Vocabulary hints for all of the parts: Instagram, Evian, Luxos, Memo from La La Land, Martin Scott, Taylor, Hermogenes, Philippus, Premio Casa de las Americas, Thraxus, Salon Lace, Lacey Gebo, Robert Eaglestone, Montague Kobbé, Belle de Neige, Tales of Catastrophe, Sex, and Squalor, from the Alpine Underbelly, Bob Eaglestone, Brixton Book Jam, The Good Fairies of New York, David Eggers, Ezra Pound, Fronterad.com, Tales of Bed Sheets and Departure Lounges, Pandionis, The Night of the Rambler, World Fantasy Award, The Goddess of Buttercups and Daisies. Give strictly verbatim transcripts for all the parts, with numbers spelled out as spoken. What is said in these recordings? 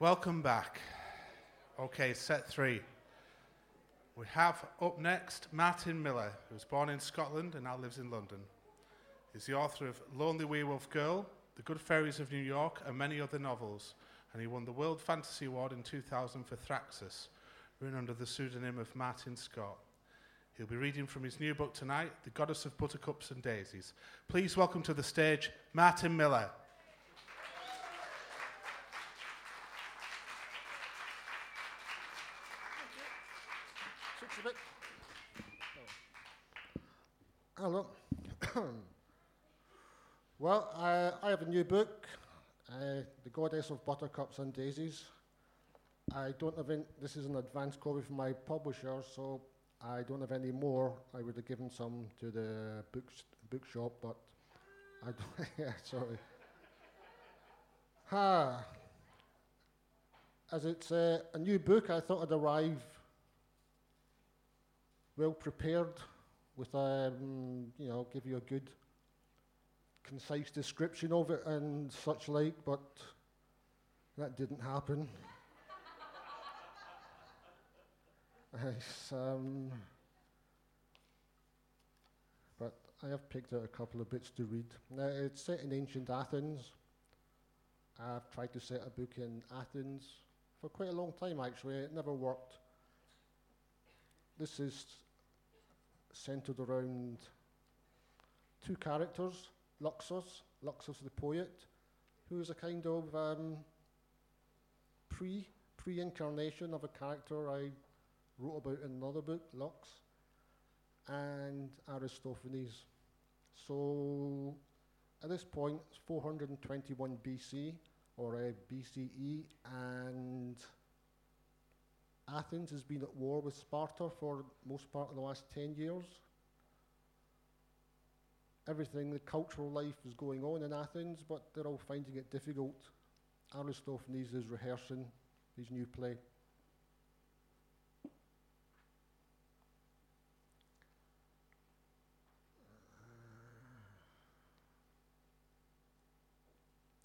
Welcome back. Okay, set three. We have up next Martin Millar, who was born in Scotland and now lives in London. He's the author of Lonely Werewolf Girl, The Good Fairies of New York, and many other novels, and he won the World Fantasy Award in two thousand for Thraxus, written under the pseudonym of Martin Scott. He'll be reading from his new book tonight, The Goddess of Buttercups and Daisies. Please welcome to the stage Martin Millar. Hello. Well, I, I have a new book, uh, The Goddess of Buttercups and Daisies. I don't have any, this is an advance copy from my publisher, so I don't have any more. I would have given some to the books, bookshop, but I don't, yeah, sorry. Ha! As it's uh, a new book, I thought I'd arrive well prepared with, um, you know, give you a good, concise description of it and such like, but that didn't happen. um, but I have picked out a couple of bits to read. Now, it's set in ancient Athens. I've tried to set a book in Athens for quite a long time, actually. It never worked. This is centered around two characters, Luxos, Luxos the poet, who is a kind of um, pre, pre-incarnation of a character I wrote about in another book, Lux, and Aristophanes. So at this point, it's four hundred twenty-one B C, or uh, B C E, and Athens has been at war with Sparta for most part of the last ten years. Everything, the cultural life is going on in Athens, but they're all finding it difficult. Aristophanes is rehearsing his new play.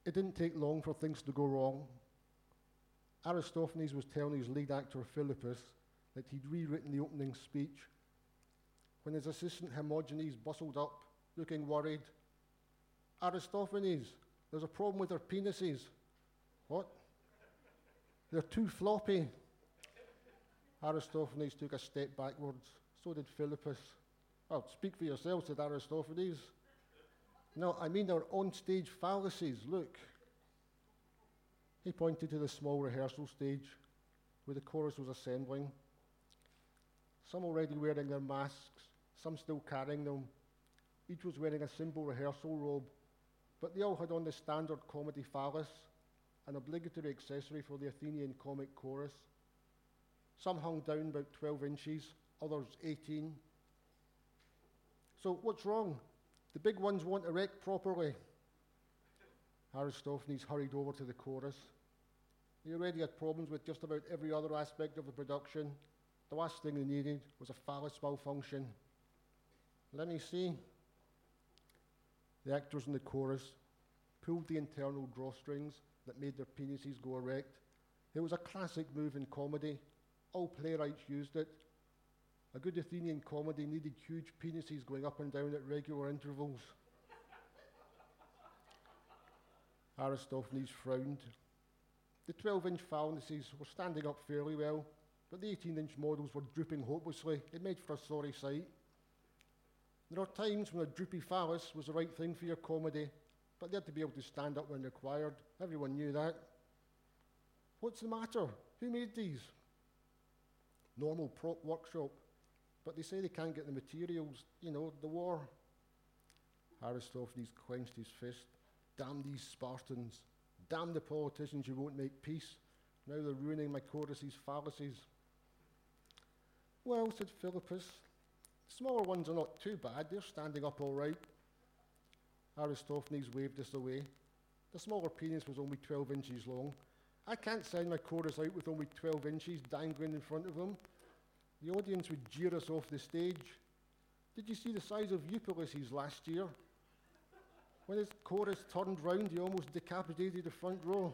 It didn't take long for things to go wrong. Aristophanes was telling his lead actor Philippus that he'd rewritten the opening speech when his assistant Hermogenes bustled up, looking worried. "Aristophanes, there's a problem with their penises." "What?" "They're too floppy." Aristophanes took a step backwards. So did Philippus. "Well, speak for yourself," said Aristophanes. "No, I mean their on-stage fallacies, look." He pointed to the small rehearsal stage where the chorus was assembling, some already wearing their masks, some still carrying them. Each was wearing a simple rehearsal robe, but they all had on the standard comedy phallus, an obligatory accessory for the Athenian comic chorus. Some hung down about twelve inches, others eighteen. "So what's wrong? The big ones won't erect properly." Aristophanes hurried over to the chorus. They already had problems with just about every other aspect of the production. The last thing they needed was a phallus malfunction. "Let me see." The actors in the chorus pulled the internal drawstrings that made their penises go erect. It was a classic move in comedy. All playwrights used it. A good Athenian comedy needed huge penises going up and down at regular intervals. Aristophanes frowned. The twelve-inch phalluses were standing up fairly well, but the eighteen-inch models were drooping hopelessly. It made for a sorry sight. There are times when a droopy phallus was the right thing for your comedy, but they had to be able to stand up when required. Everyone knew that. "What's the matter? Who made these?" "Normal prop workshop, but they say they can't get the materials, you know, the war." Aristophanes clenched his fist. "Damn these Spartans. Damn the politicians who won't make peace. Now they're ruining my chorus's fallacies." "Well," said Philippus, "the smaller ones are not too bad. They're standing up all right." Aristophanes waved this away. The smaller penis was only twelve inches long. "I can't send my chorus out with only twelve inches dangling in front of them. The audience would jeer us off the stage. Did you see the size of Ulysses last year? When his chorus turned round, he almost decapitated the front row."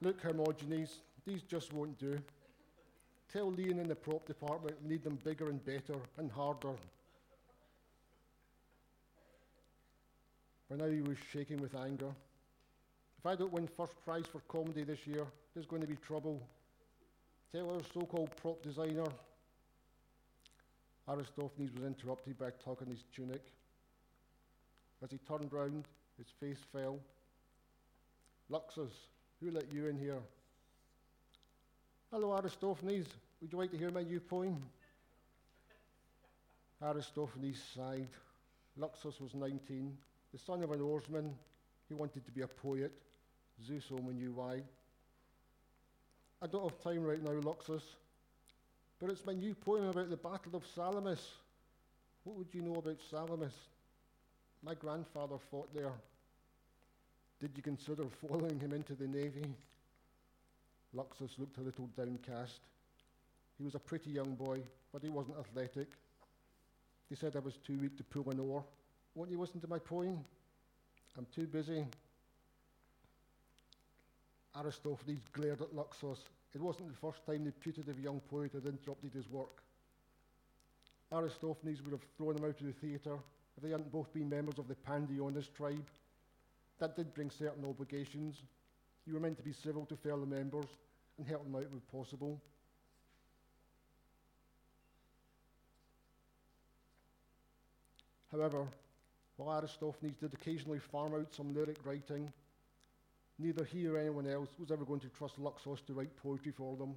Look, Hermogenes, these just won't do. Tell Leon in the prop department we need them bigger and better and harder. By now he was shaking with anger. If I don't win first prize for comedy this year, there's going to be trouble. Tell our so-called prop designer. Aristophanes was interrupted by a tug on his tunic. As he turned round, his face fell. Luxos, who let you in here? Hello, Aristophanes. Would you like to hear my new poem? Aristophanes sighed. Luxos was nineteen, the son of an oarsman. He wanted to be a poet. Zeus only knew why. I don't have time right now, Luxus, but it's my new poem about the Battle of Salamis. What would you know about Salamis? My grandfather fought there. Did you consider following him into the Navy? Luxus looked a little downcast. He was a pretty young boy, but he wasn't athletic. He said I was too weak to pull an oar. Won't you listen to my poem? I'm too busy. Aristophanes glared at Luxos. It wasn't the first time the putative young poet had interrupted his work. Aristophanes would have thrown him out of the theatre if they hadn't both been members of the Pandionis tribe. That did bring certain obligations. You were meant to be civil to fellow members and help them out when possible. However, while Aristophanes did occasionally farm out some lyric writing, neither he or anyone else was ever going to trust Luxos to write poetry for them,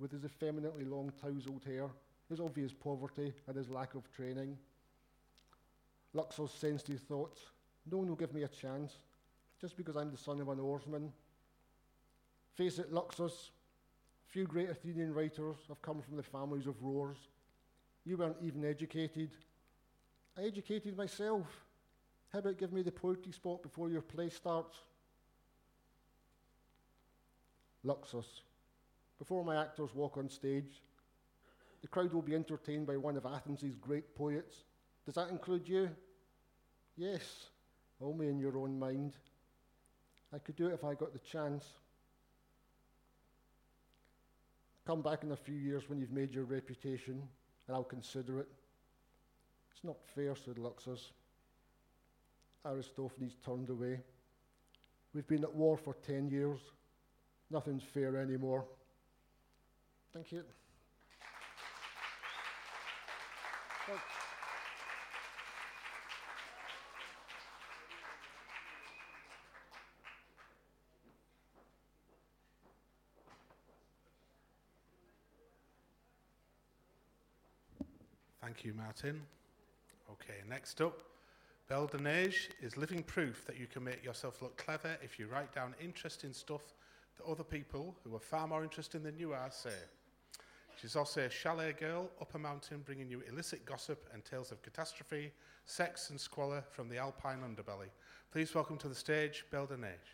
with his effeminately long tousled hair, his obvious poverty, and his lack of training. Luxos sensed his thoughts. No one will give me a chance, just because I'm the son of an oarsman. Face it, Luxos, few great Athenian writers have come from the families of roars. You weren't even educated. I educated myself. How about give me the poetry spot before your play starts? Luxus. Before my actors walk on stage, the crowd will be entertained by one of Athens' great poets. Does that include you? Yes, only in your own mind. I could do it if I got the chance. Come back in a few years when you've made your reputation, and I'll consider it. It's not fair, said Luxus. Aristophanes turned away. We've been at war for ten years. Nothing's fair anymore. Thank you. Well, thank you, Martin. Okay, next up, Belle de Neige is living proof that you can make yourself look clever if you write down interesting stuff that other people, who are far more interesting than you are, say. She's also a chalet girl up a mountain, bringing you illicit gossip and tales of catastrophe, sex and squalor from the Alpine Underbelly. Please welcome to the stage, Belle de Neige.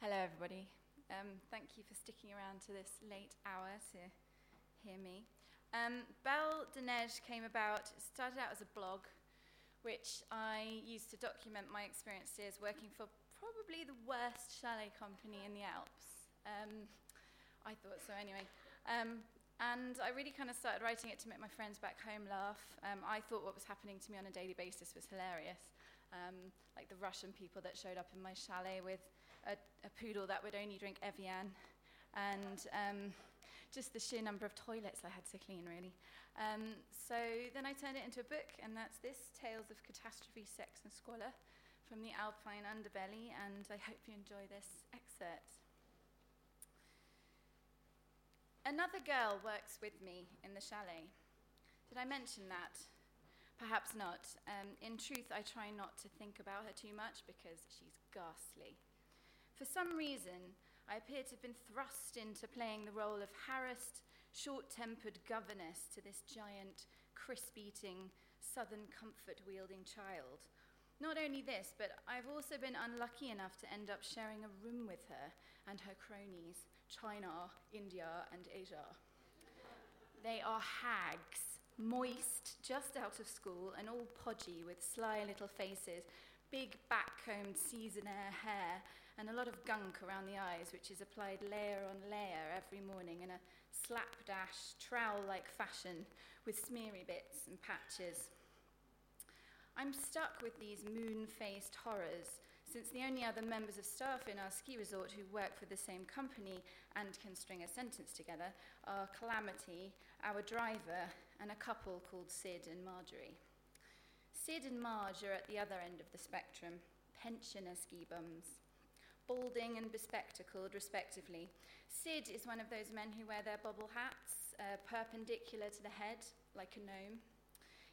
Hello, everybody. Um, thank you for sticking around to this late hour to hear me. Um, Belle de Neige came about, started out as a blog, which I used to document my experiences working for probably the worst chalet company in the Alps. Um, I thought so anyway. Um, and I really kind of started writing it to make my friends back home laugh. Um, I thought what was happening to me on a daily basis was hilarious. Um, like the Russian people that showed up in my chalet with a, a poodle that would only drink Evian. And um, just the sheer number of toilets I had to clean, really. Um, so then I turned it into a book, and that's this, Tales of Catastrophe, Sex, and Squalor from the Alpine Underbelly, and I hope you enjoy this excerpt. Another girl works with me in the chalet. Did I mention that? Perhaps not. Um, in truth, I try not to think about her too much because she's ghastly. For some reason, I appear to have been thrust into playing the role of harassed, short-tempered governess to this giant, crisp-eating, southern comfort-wielding child. Not only this, but I've also been unlucky enough to end up sharing a room with her and her cronies, China, India, and Asia. They are hags, moist, just out of school, and all podgy with sly little faces, big back-combed season-air hair, and a lot of gunk around the eyes, which is applied layer on layer every morning in a slapdash, trowel-like fashion with smeary bits and patches. I'm stuck with these moon-faced horrors, since the only other members of staff in our ski resort who work for the same company and can string a sentence together are Calamity, our driver, and a couple called Sid and Marjorie. Sid and Marge are at the other end of the spectrum, pensioner ski bums, balding and bespectacled, respectively. Sid is one of those men who wear their bobble hats, uh, perpendicular to the head, like a gnome.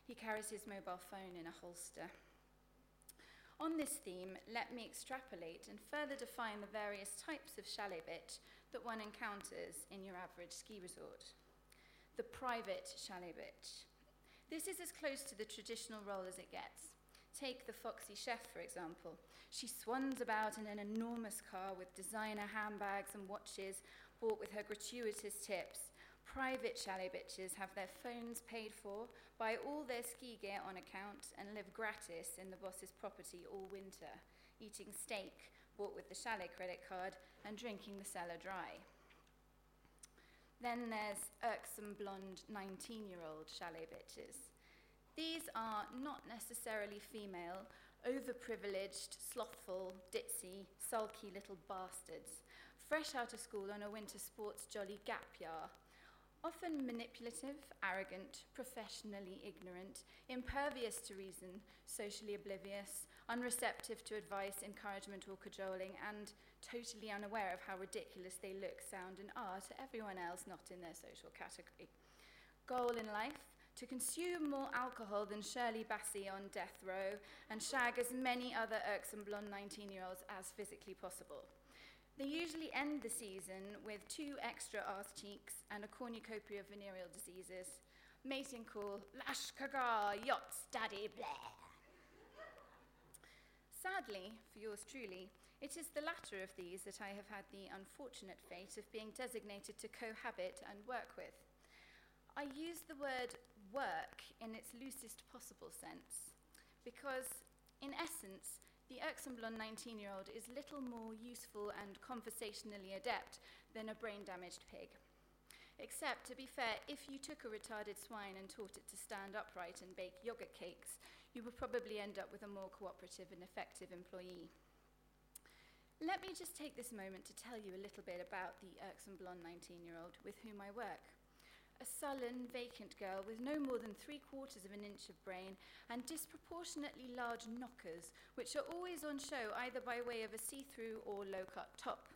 He carries his mobile phone in a holster. On this theme, let me extrapolate and further define the various types of chalet bitch that one encounters in your average ski resort. The private chalet bitch. This is as close to the traditional role as it gets. Take the foxy chef, for example. She swans about in an enormous car with designer handbags and watches bought with her gratuitous tips. Private chalet bitches have their phones paid for, buy all their ski gear on account, and live gratis in the boss's property all winter, eating steak bought with the chalet credit card and drinking the cellar dry. Then there's irksome blonde nineteen-year-old chalet bitches. These are not necessarily female, overprivileged, slothful, ditzy, sulky little bastards, fresh out of school on a winter sports jolly gap year. Often manipulative, arrogant, professionally ignorant, impervious to reason, socially oblivious, unreceptive to advice, encouragement, or cajoling, and totally unaware of how ridiculous they look, sound, and are to everyone else not in their social category. Goal in life? To consume more alcohol than Shirley Bassey on death row and shag as many other irksome blonde nineteen-year-olds as physically possible. They usually end the season with two extra arse cheeks and a cornucopia of venereal diseases. Mating call, lash, kagar, yachts, daddy, bleh. Sadly, for yours truly, it is the latter of these that I have had the unfortunate fate of being designated to cohabit and work with. I use the word work in its loosest possible sense, because, in essence, the irksome blonde nineteen-year-old is little more useful and conversationally adept than a brain-damaged pig. Except, to be fair, if you took a retarded swine and taught it to stand upright and bake yogurt cakes, you would probably end up with a more cooperative and effective employee. Let me just take this moment to tell you a little bit about the irksome blonde nineteen-year-old with whom I work. A sullen, vacant girl with no more than three quarters of an inch of brain and disproportionately large knockers, which are always on show either by way of a see-through or low-cut top.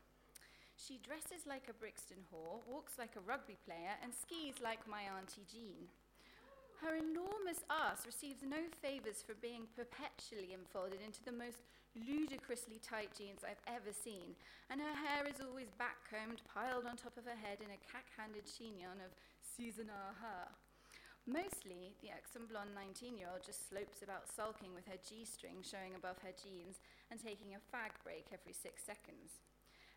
She dresses like a Brixton whore, walks like a rugby player, and skis like my Auntie Jean. Her enormous arse receives no favours for being perpetually enfolded into the most ludicrously tight jeans I've ever seen, and her hair is always backcombed, piled on top of her head in a cack-handed chignon of seasonal hair. Mostly, the irksome blonde nineteen-year-old just slopes about sulking with her G-string showing above her jeans and taking a fag break every six seconds.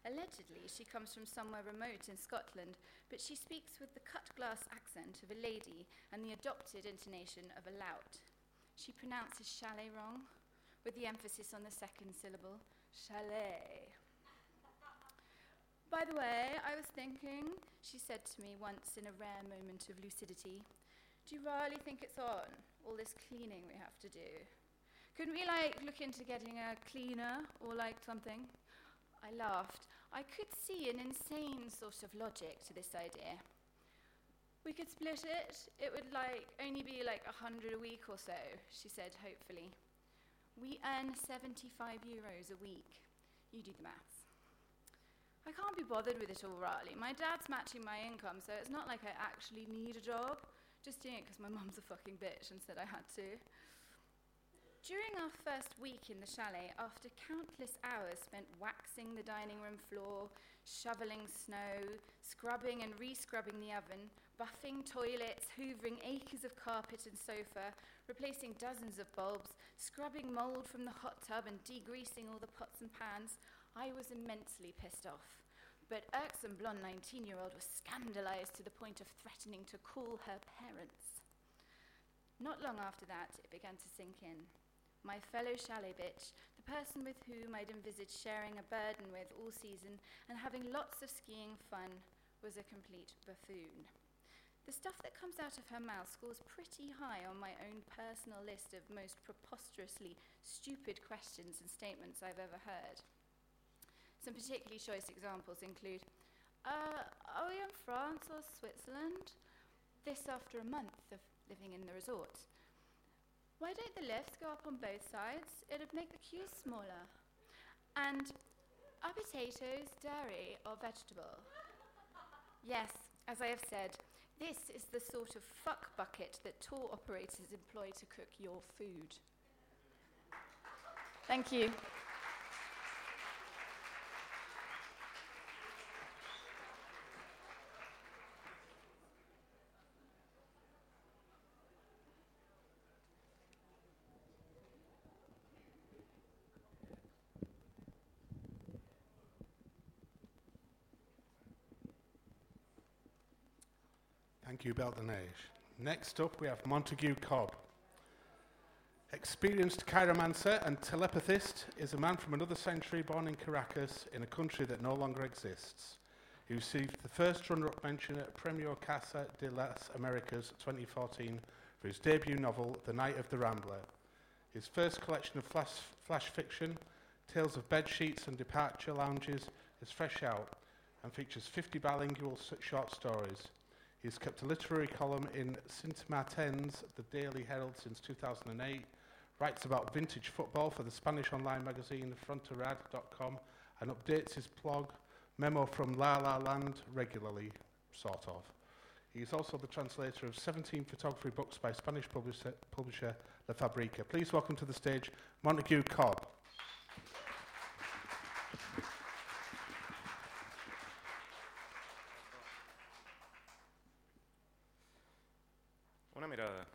Allegedly, she comes from somewhere remote in Scotland, but she speaks with the cut-glass accent of a lady and the adopted intonation of a lout. She pronounces chalet wrong, with the emphasis on the second syllable, chalet. By the way, I was thinking, she said to me once in a rare moment of lucidity, do you really think it's on, all this cleaning we have to do? Couldn't we, like, look into getting a cleaner or, like, something? I laughed. I could see an insane sort of logic to this idea. We could split it. It would like only be like a hundred a week or so, she said hopefully. We earn seventy-five euros a week. You do the maths. I can't be bothered with it all, Riley. My dad's matching my income, so it's not like I actually need a job. Just doing it because my mum's a fucking bitch and said I had to. During our first week in the chalet, after countless hours spent waxing the dining room floor, shoveling snow, scrubbing and re-scrubbing the oven, buffing toilets, hoovering acres of carpet and sofa, replacing dozens of bulbs, scrubbing mould from the hot tub and degreasing all the pots and pans, I was immensely pissed off. But irksome blonde nineteen-year-old was scandalised to the point of threatening to call her parents. Not long after that, it began to sink in. My fellow chalet bitch, the person with whom I'd envisaged sharing a burden with all season and having lots of skiing fun, was a complete buffoon. The stuff that comes out of her mouth scores pretty high on my own personal list of most preposterously stupid questions and statements I've ever heard. Some particularly choice examples include, uh, are we in France or Switzerland? This after a month of living in the resort. Why don't the lifts go up on both sides? It'd make the queues smaller. And are potatoes dairy or vegetable? Yes, as I have said, this is the sort of fuck bucket that tour operators employ to cook your food. Thank you. Thank you, Belle de Neige. Next up, we have Montague Kobbé. Experienced chiromancer and telepathist is a man from another century born in Caracas in a country that no longer exists. He received the first runner-up mention at Premio Casa de las Americas twenty fourteen for his debut novel, The Night of the Rambler. His first collection of flash, flash fiction, Tales of Bed Sheets and Departure Lounges, is fresh out and features fifty bilingual short stories. He's kept a literary column in Sint Martens, the Daily Herald, since two thousand eight, writes about vintage football for the Spanish online magazine Fronterad dot com, and updates his blog Memo from La La Land regularly, sort of. He's also the translator of seventeen photography books by Spanish publisher, publisher La Fabrica. Please welcome to the stage Montague Kobbé. Una mirada,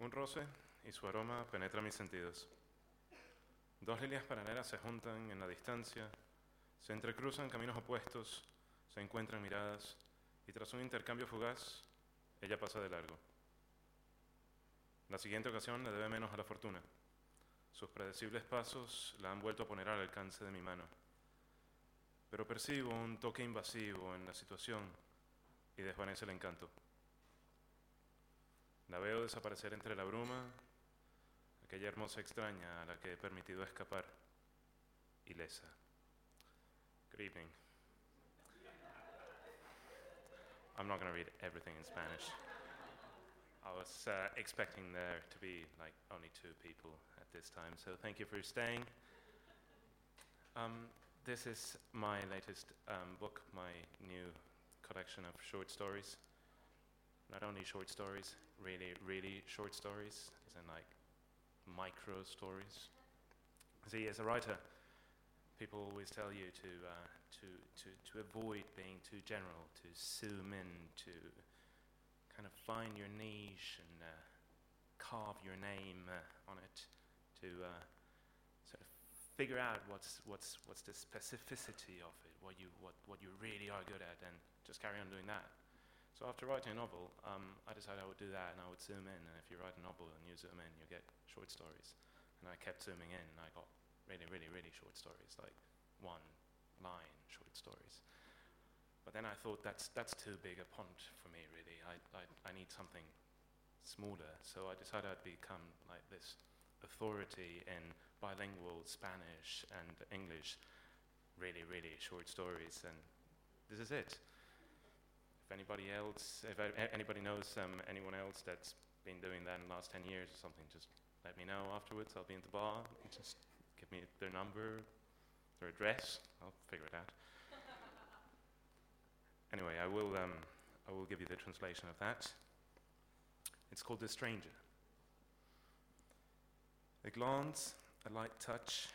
un roce y su aroma penetra mis sentidos. Dos líneas paralelas se juntan en la distancia, se entrecruzan caminos opuestos, se encuentran miradas y tras un intercambio fugaz, ella pasa de largo. La siguiente ocasión le debe menos a la fortuna. Sus predecibles pasos la han vuelto a poner al alcance de mi mano. Pero percibo un toque invasivo en la situación y desvanece el encanto. La veo desaparecer entre la bruma, aquella hermosa extraña a la que he permitido escapar, ilesa. Good evening. I'm not going to read everything in Spanish. I was uh, expecting there to be like only two people at this time, so thank you for staying. Um, this is my latest um, book, my new collection of short stories. Not only short stories, really, really short stories, as in like micro stories. See, as a writer, people always tell you to uh, to to to avoid being too general, to zoom in, to kind of find your niche and uh, carve your name uh, on it, to uh, sort of figure out what's what's what's the specificity of it, what you what what you really are good at, and just carry on doing that. So after writing a novel, um, I decided I would do that and I would zoom in. And if you write a novel and you zoom in, you get short stories. And I kept zooming in and I got really, really, really short stories, like one line short stories. But then I thought that's that's too big a pond for me, really. I, I, I need something smaller. So I decided I'd become like this authority in bilingual Spanish and English, really, really short stories. And this is it. If anybody else, if I, anybody knows um, anyone else that's been doing that in the last ten years or something, just let me know afterwards. I'll be in the bar. Just give me their number, their address. I'll figure it out. Anyway, I will. Um, I will give you the translation of that. It's called The Stranger. A glance, a light touch,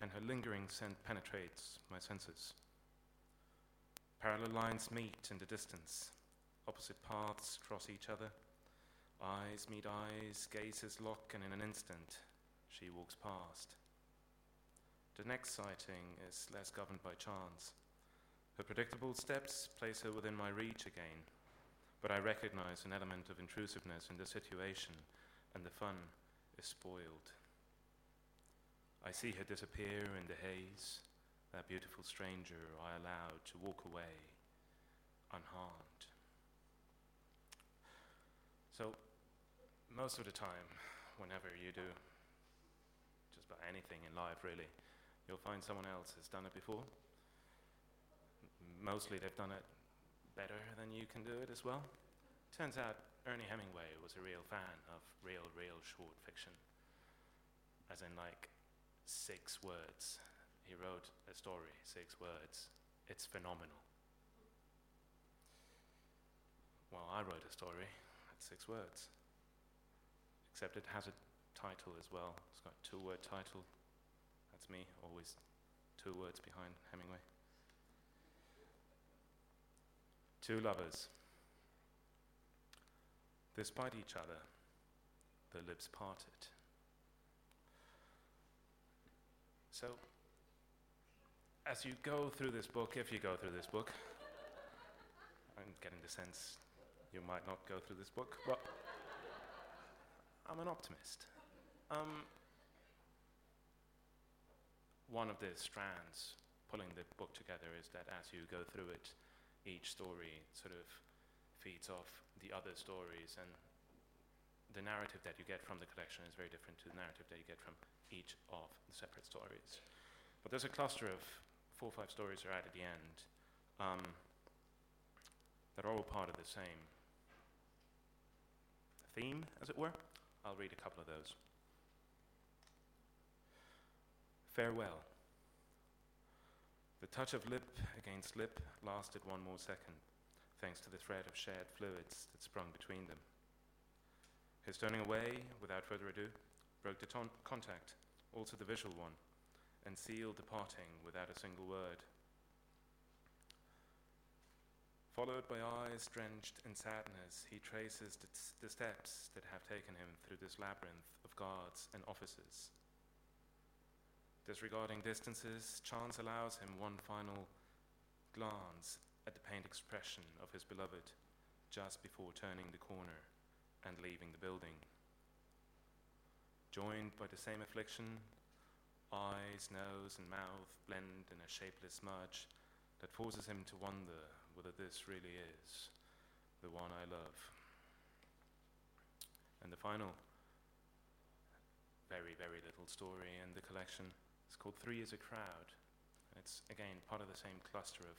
and her lingering scent penetrates my senses. Parallel lines meet in the distance. Opposite paths cross each other. Eyes meet eyes, gazes lock, and in an instant, she walks past. The next sighting is less governed by chance. Her predictable steps place her within my reach again, but I recognize an element of intrusiveness in the situation, and the fun is spoiled. I see her disappear in the haze, that beautiful stranger I allowed to walk away unharmed. So, most of the time, whenever you do just about anything in life, really, you'll find someone else has done it before. Mostly they've done it better than you can do it as well. Turns out Ernie Hemingway was a real fan of real, real short fiction. As in, like, six words. He wrote a story, six words. It's phenomenal. Well, I wrote a story at six words. Except it has a title as well. It's got a two-word title. That's me, always two words behind Hemingway. Two lovers. Despite each other, their lips parted. So, as you go through this book, if you go through this book, I'm getting the sense you might not go through this book, but I'm an optimist. Um, one of the strands pulling the book together is that as you go through it, each story sort of feeds off the other stories, and the narrative that you get from the collection is very different to the narrative that you get from each of the separate stories. But there's a cluster of four or five stories right at the end um, that are all part of the same theme, as it were. I'll read a couple of those. Farewell. The touch of lip against lip lasted one more second, thanks to the thread of shared fluids that sprung between them. His turning away, without further ado, broke the ton- contact, also the visual one, and sealed the parting without a single word. Followed by eyes drenched in sadness, he traces the, t- the steps that have taken him through this labyrinth of guards and officers. Disregarding distances, chance allows him one final glance at the pained expression of his beloved just before turning the corner and leaving the building. Joined by the same affliction, eyes, nose, and mouth blend in a shapeless smudge that forces him to wonder whether this really is the one I love. And the final, very, very little story in the collection is called Three is a Crowd. And it's, again, part of the same cluster of,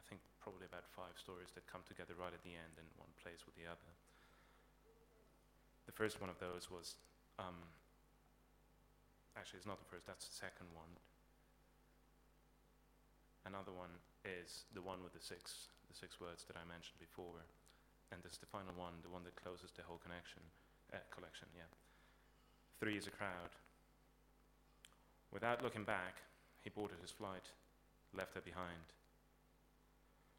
I think, probably about five stories that come together right at the end in one place with the other. The first one of those was, um, actually it's not the first, that's the second one. Another one is the one with the six, the six words that I mentioned before. And this is the final one, the one that closes the whole connection, uh, collection, yeah. Three is a crowd. Without looking back, he boarded his flight, left her behind.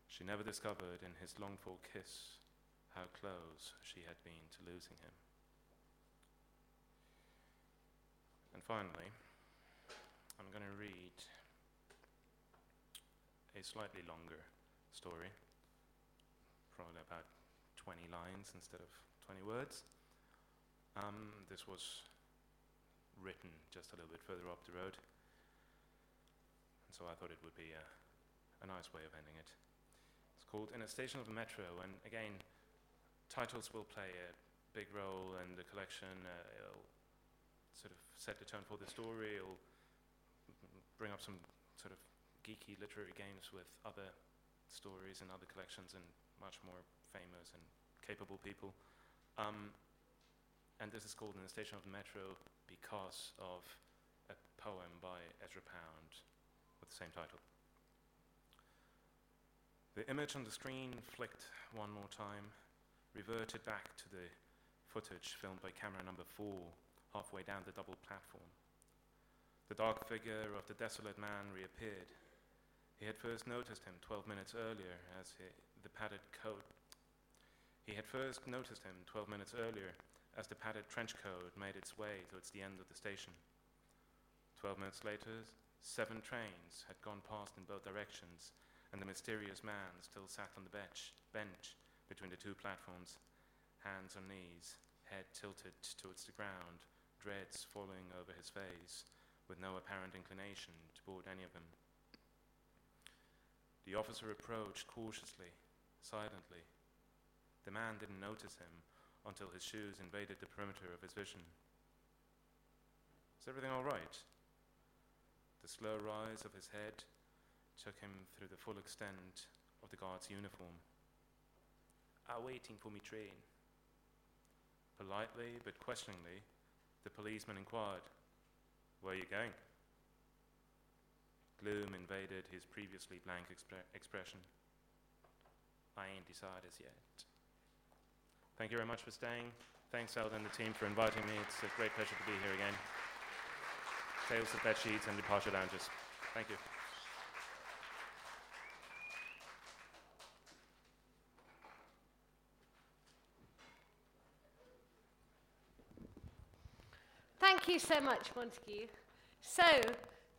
She never discovered in his longed-for kiss how close she had been to losing him. And finally, I'm going to read a slightly longer story, probably about twenty lines instead of twenty words. Um, this was written just a little bit further up the road, and so I thought it would be a, a nice way of ending it. It's called In a Station of the Metro, and again, titles will play a big role in the collection. Uh, it'll sort of set the tone for the story, it'll bring up some sort of geeky literary games with other stories and other collections and much more famous and capable people. Um, and this is called In the Station of the Metro because of a poem by Ezra Pound with the same title. The image on the screen flicked one more time, reverted back to the footage filmed by camera number four, halfway down the double platform. The dark figure of the desolate man reappeared. He had first noticed him twelve minutes earlier as he, the padded coat. He had first noticed him twelve minutes earlier as the padded trench coat made its way towards the end of the station. Twelve minutes later, seven trains had gone past in both directions, and the mysterious man still sat on the bench, bench between the two platforms, hands on knees, head tilted towards the ground, dreads falling over his face, with no apparent inclination toward any of them. The officer approached cautiously, silently. The man didn't notice him until his shoes invaded the perimeter of his vision. "Is everything all right?" The slow rise of his head took him through the full extent of the guard's uniform. "I'm waiting for me train." Politely but questioningly, the policeman inquired, "Where are you going?" Gloom invaded his previously blank expre- expression. "I ain't decided as yet." Thank you very much for staying. Thanks, Aldo and the team, for inviting me. It's a great pleasure to be here again. Tales of Bed Sheets and Departure Lounges. Thank you. Thank you so much, Montague. So,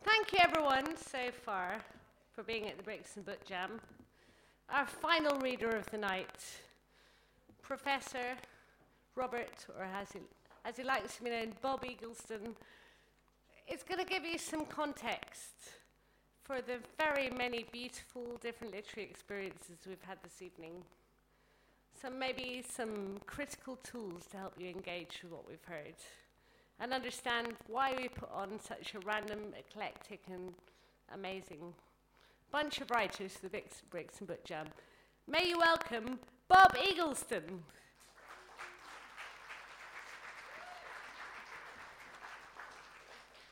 thank you everyone so far for being at the Brixton Book Jam. Our final reader of the night, Professor Robert, or as he, as he likes to be known, Bob Eaglestone, is going to give you some context for the very many beautiful different literary experiences we've had this evening. Some maybe some critical tools to help you engage with what we've heard and understand why we put on such a random, eclectic and amazing bunch of writers to the Brixton Book Jam. May you welcome Bob Eaglestone.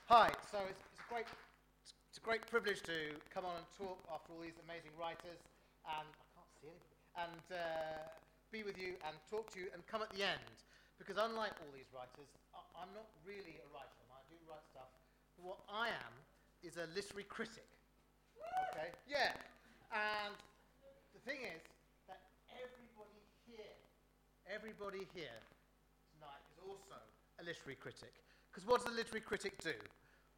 Hi, so it's, it's, a great, it's a great privilege to come on and talk after all these amazing writers, and I can't see anything, and uh, be with you and talk to you and come at the end. Because unlike all these writers, I, I'm not really a writer. I do write stuff. But what I am is a literary critic. Okay? Yeah. And the thing is that everybody here, everybody here tonight is also a literary critic. Because what does a literary critic do?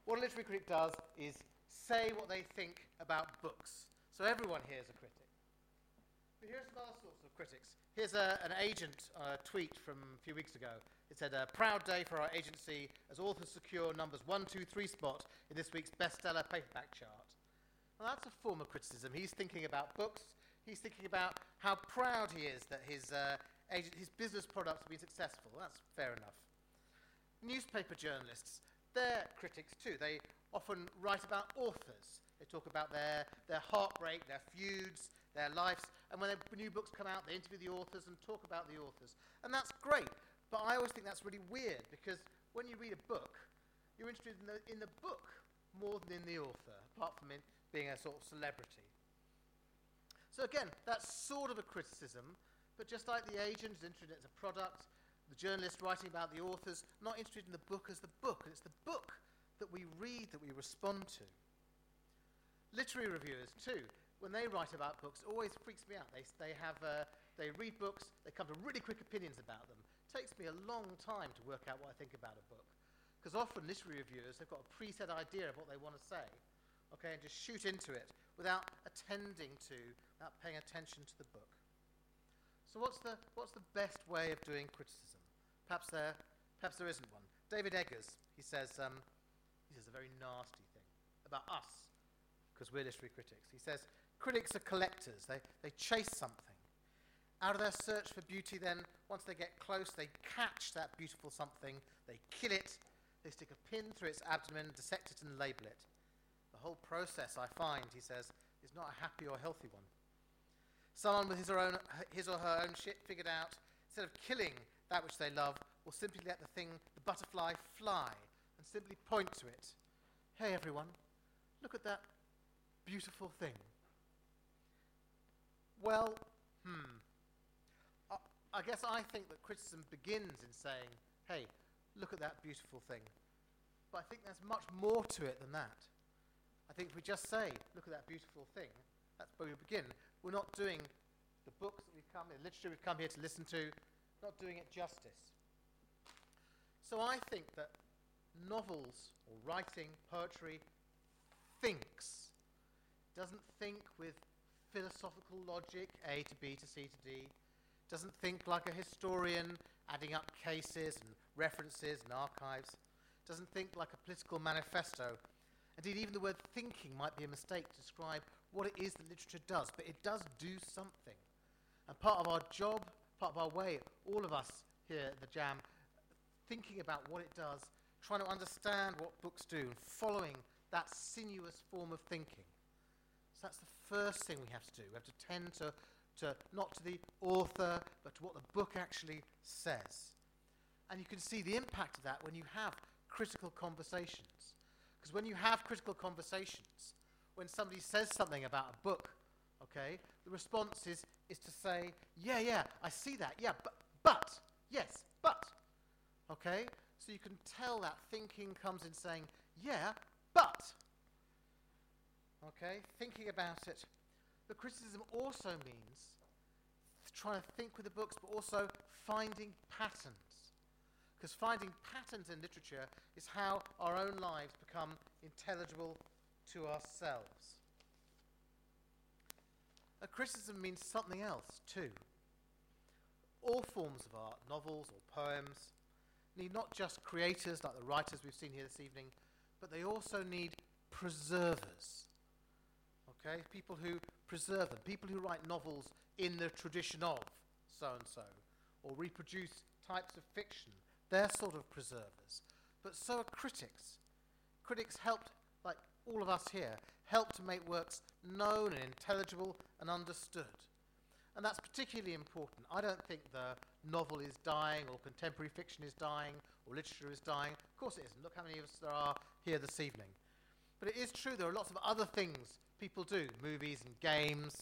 What a literary critic does is say what they think about books. So everyone here is a critic. But here's some other sorts of critics. Here's a, an agent uh, tweet from a few weeks ago. It said, "A proud day for our agency as authors secure numbers one, two, three spot in this week's bestseller paperback chart." Well, that's a form of criticism. He's thinking about books. He's thinking about how proud he is that his uh, agent, his business products have been successful. Well, that's fair enough. Newspaper journalists, they're critics too. They often write about authors. They talk about their, their heartbreak, their feuds, their lives. And when their new books come out, they interview the authors and talk about the authors. And that's great. But I always think that's really weird, because when you read a book, you're interested in the, in the book more than in the author, apart from in being a sort of celebrity. So again, that's sort of a criticism. But just like the agent is interested as a product, the journalist writing about the authors, not interested in the book as the book. And it's the book that we read that we respond to. Literary reviewers, too, when they write about books, it always freaks me out. They, they, have, uh, they read books, they come to really quick opinions about them. It takes me a long time to work out what I think about a book. Because often literary reviewers, they've got a preset idea of what they want to say, okay, and just shoot into it without attending to, without paying attention to the book. So what's the, what's the best way of doing criticism? Perhaps there, perhaps there isn't one. David Eggers, he says, um, he says a very nasty thing about us, because we're literary critics. He says, critics are collectors. They, they chase something. Out of their search for beauty, then, once they get close, they catch that beautiful something. They kill it. They stick a pin through its abdomen, dissect it, and label it. The whole process, I find, he says, is not a happy or healthy one. Someone with his or, own, his or her own shit figured out, instead of killing that which they love, will simply let the thing, the butterfly, fly and simply point to it. "Hey, everyone, look at that beautiful thing." Well, hmm. I, I guess I think that criticism begins in saying, "Hey, look at that beautiful thing." But I think there's much more to it than that. I think if we just say, "Look at that beautiful thing," that's where we begin. We're not doing the books that we've come, the literature we've come here to listen to, not doing it justice. So I think that novels or writing, poetry, thinks. Doesn't think with philosophical logic, A to B to C to D. doesn't think like a historian, adding up cases and references and archives, doesn't think like a political manifesto. Indeed, even the word thinking might be a mistake to describe what it is that literature does, but it does do something. And part of our job, part of our way, all of us here at the Jam, thinking about what it does, trying to understand what books do, and following that sinuous form of thinking. So that's the first thing we have to do. We have to tend to, to not to the author, but to what the book actually says. And you can see the impact of that when you have critical conversations. Because when you have critical conversations, when somebody says something about a book, okay, the response is, is to say, yeah, yeah, I see that, yeah, but, but, yes, but, okay? So you can tell that thinking comes in saying, yeah, but, okay, thinking about it. But criticism also means trying to think with the books, but also finding patterns. Because finding patterns in literature is how our own lives become intelligible to ourselves. A criticism means something else, too. All forms of art, novels or poems, need not just creators like the writers we've seen here this evening, but they also need preservers. Okay? People who preserve them, people who write novels in the tradition of so-and-so, or reproduce types of fiction. They're sort of preservers. But so are critics. Critics helped, like all of us here, help to make works known and intelligible and understood. And that's particularly important. I don't think the novel is dying or contemporary fiction is dying or literature is dying. Of course it isn't. Look how many of us there are here this evening. But it is true there are lots of other things people do, movies and games,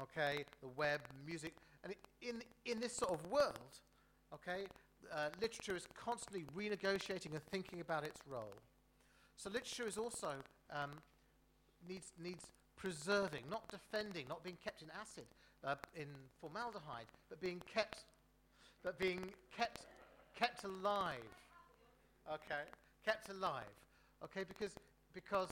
okay, the web, music. And in, in this sort of world, okay, Uh, literature is constantly renegotiating and thinking about its role. So literature is also um, needs needs preserving, not defending, not being kept in acid, uh, in formaldehyde, but being kept, but being kept, kept alive. Okay, kept alive. Okay, because because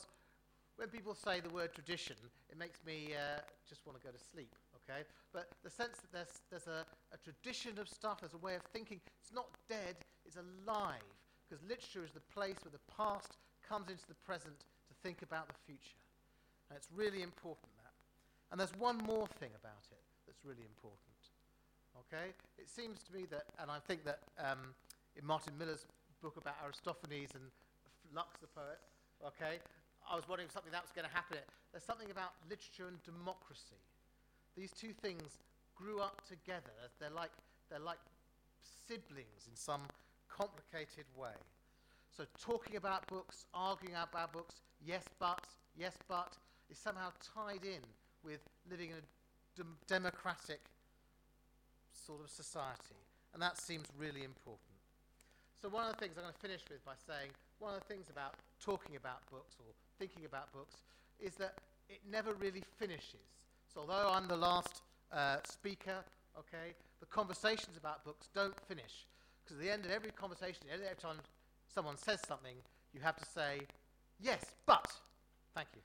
when people say the word tradition, it makes me uh, just want to go to sleep. Okay, but the sense that there's there's a, a tradition of stuff, there's a way of thinking. It's not dead, it's alive, because literature is the place where the past comes into the present to think about the future. And it's really important, that. And there's one more thing about it that's really important. Okay, it seems to me that, and I think that um, in Martin Millar's book about Aristophanes and Lux the poet, okay, I was wondering if something that was going to happen. There's something about literature and democracy. These two things grew up together. They're like they're like siblings in some complicated way. So talking about books, arguing about books, yes but, yes but, is somehow tied in with living in a dem- democratic sort of society. And that seems really important. So one of the things I'm going to finish with by saying, one of the things about talking about books or thinking about books is that it never really finishes. So although I'm the last uh, speaker, okay, the conversations about books don't finish. Because at the end of every conversation, every time someone says something, you have to say, yes, but. Thank you.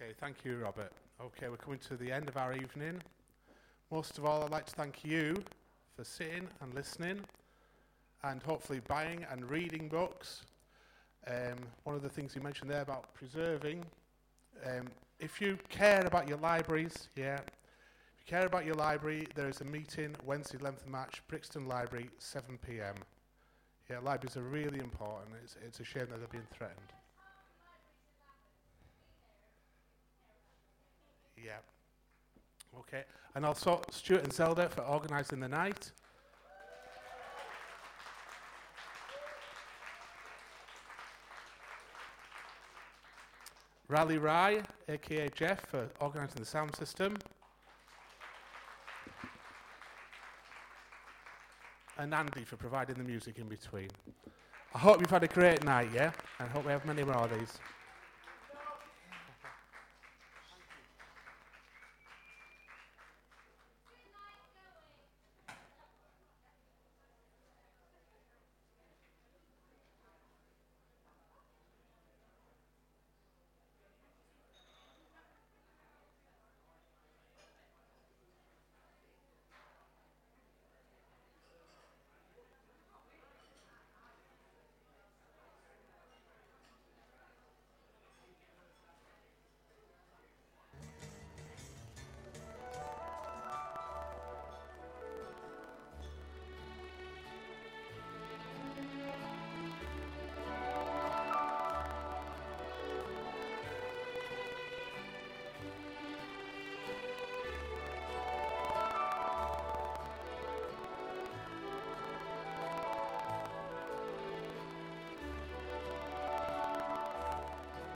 Okay, thank you, Robert. Okay, we're coming to the end of our evening. Most of all, I'd like to thank you for sitting and listening and hopefully buying and reading books. Um, one of the things you mentioned there about preserving, um, if you care about your libraries, yeah, if you care about your library, there is a meeting Wednesday, eleventh of March, Brixton Library, seven p.m. Yeah, libraries are really important. It's, it's a shame that they're being threatened. Yeah. Okay, and also Stuart and Zelda for organising the night. Rally Rye, aka Jeff, for organising the sound system. And Andy for providing the music in between. I hope you've had a great night, yeah? And I hope we have many more of these.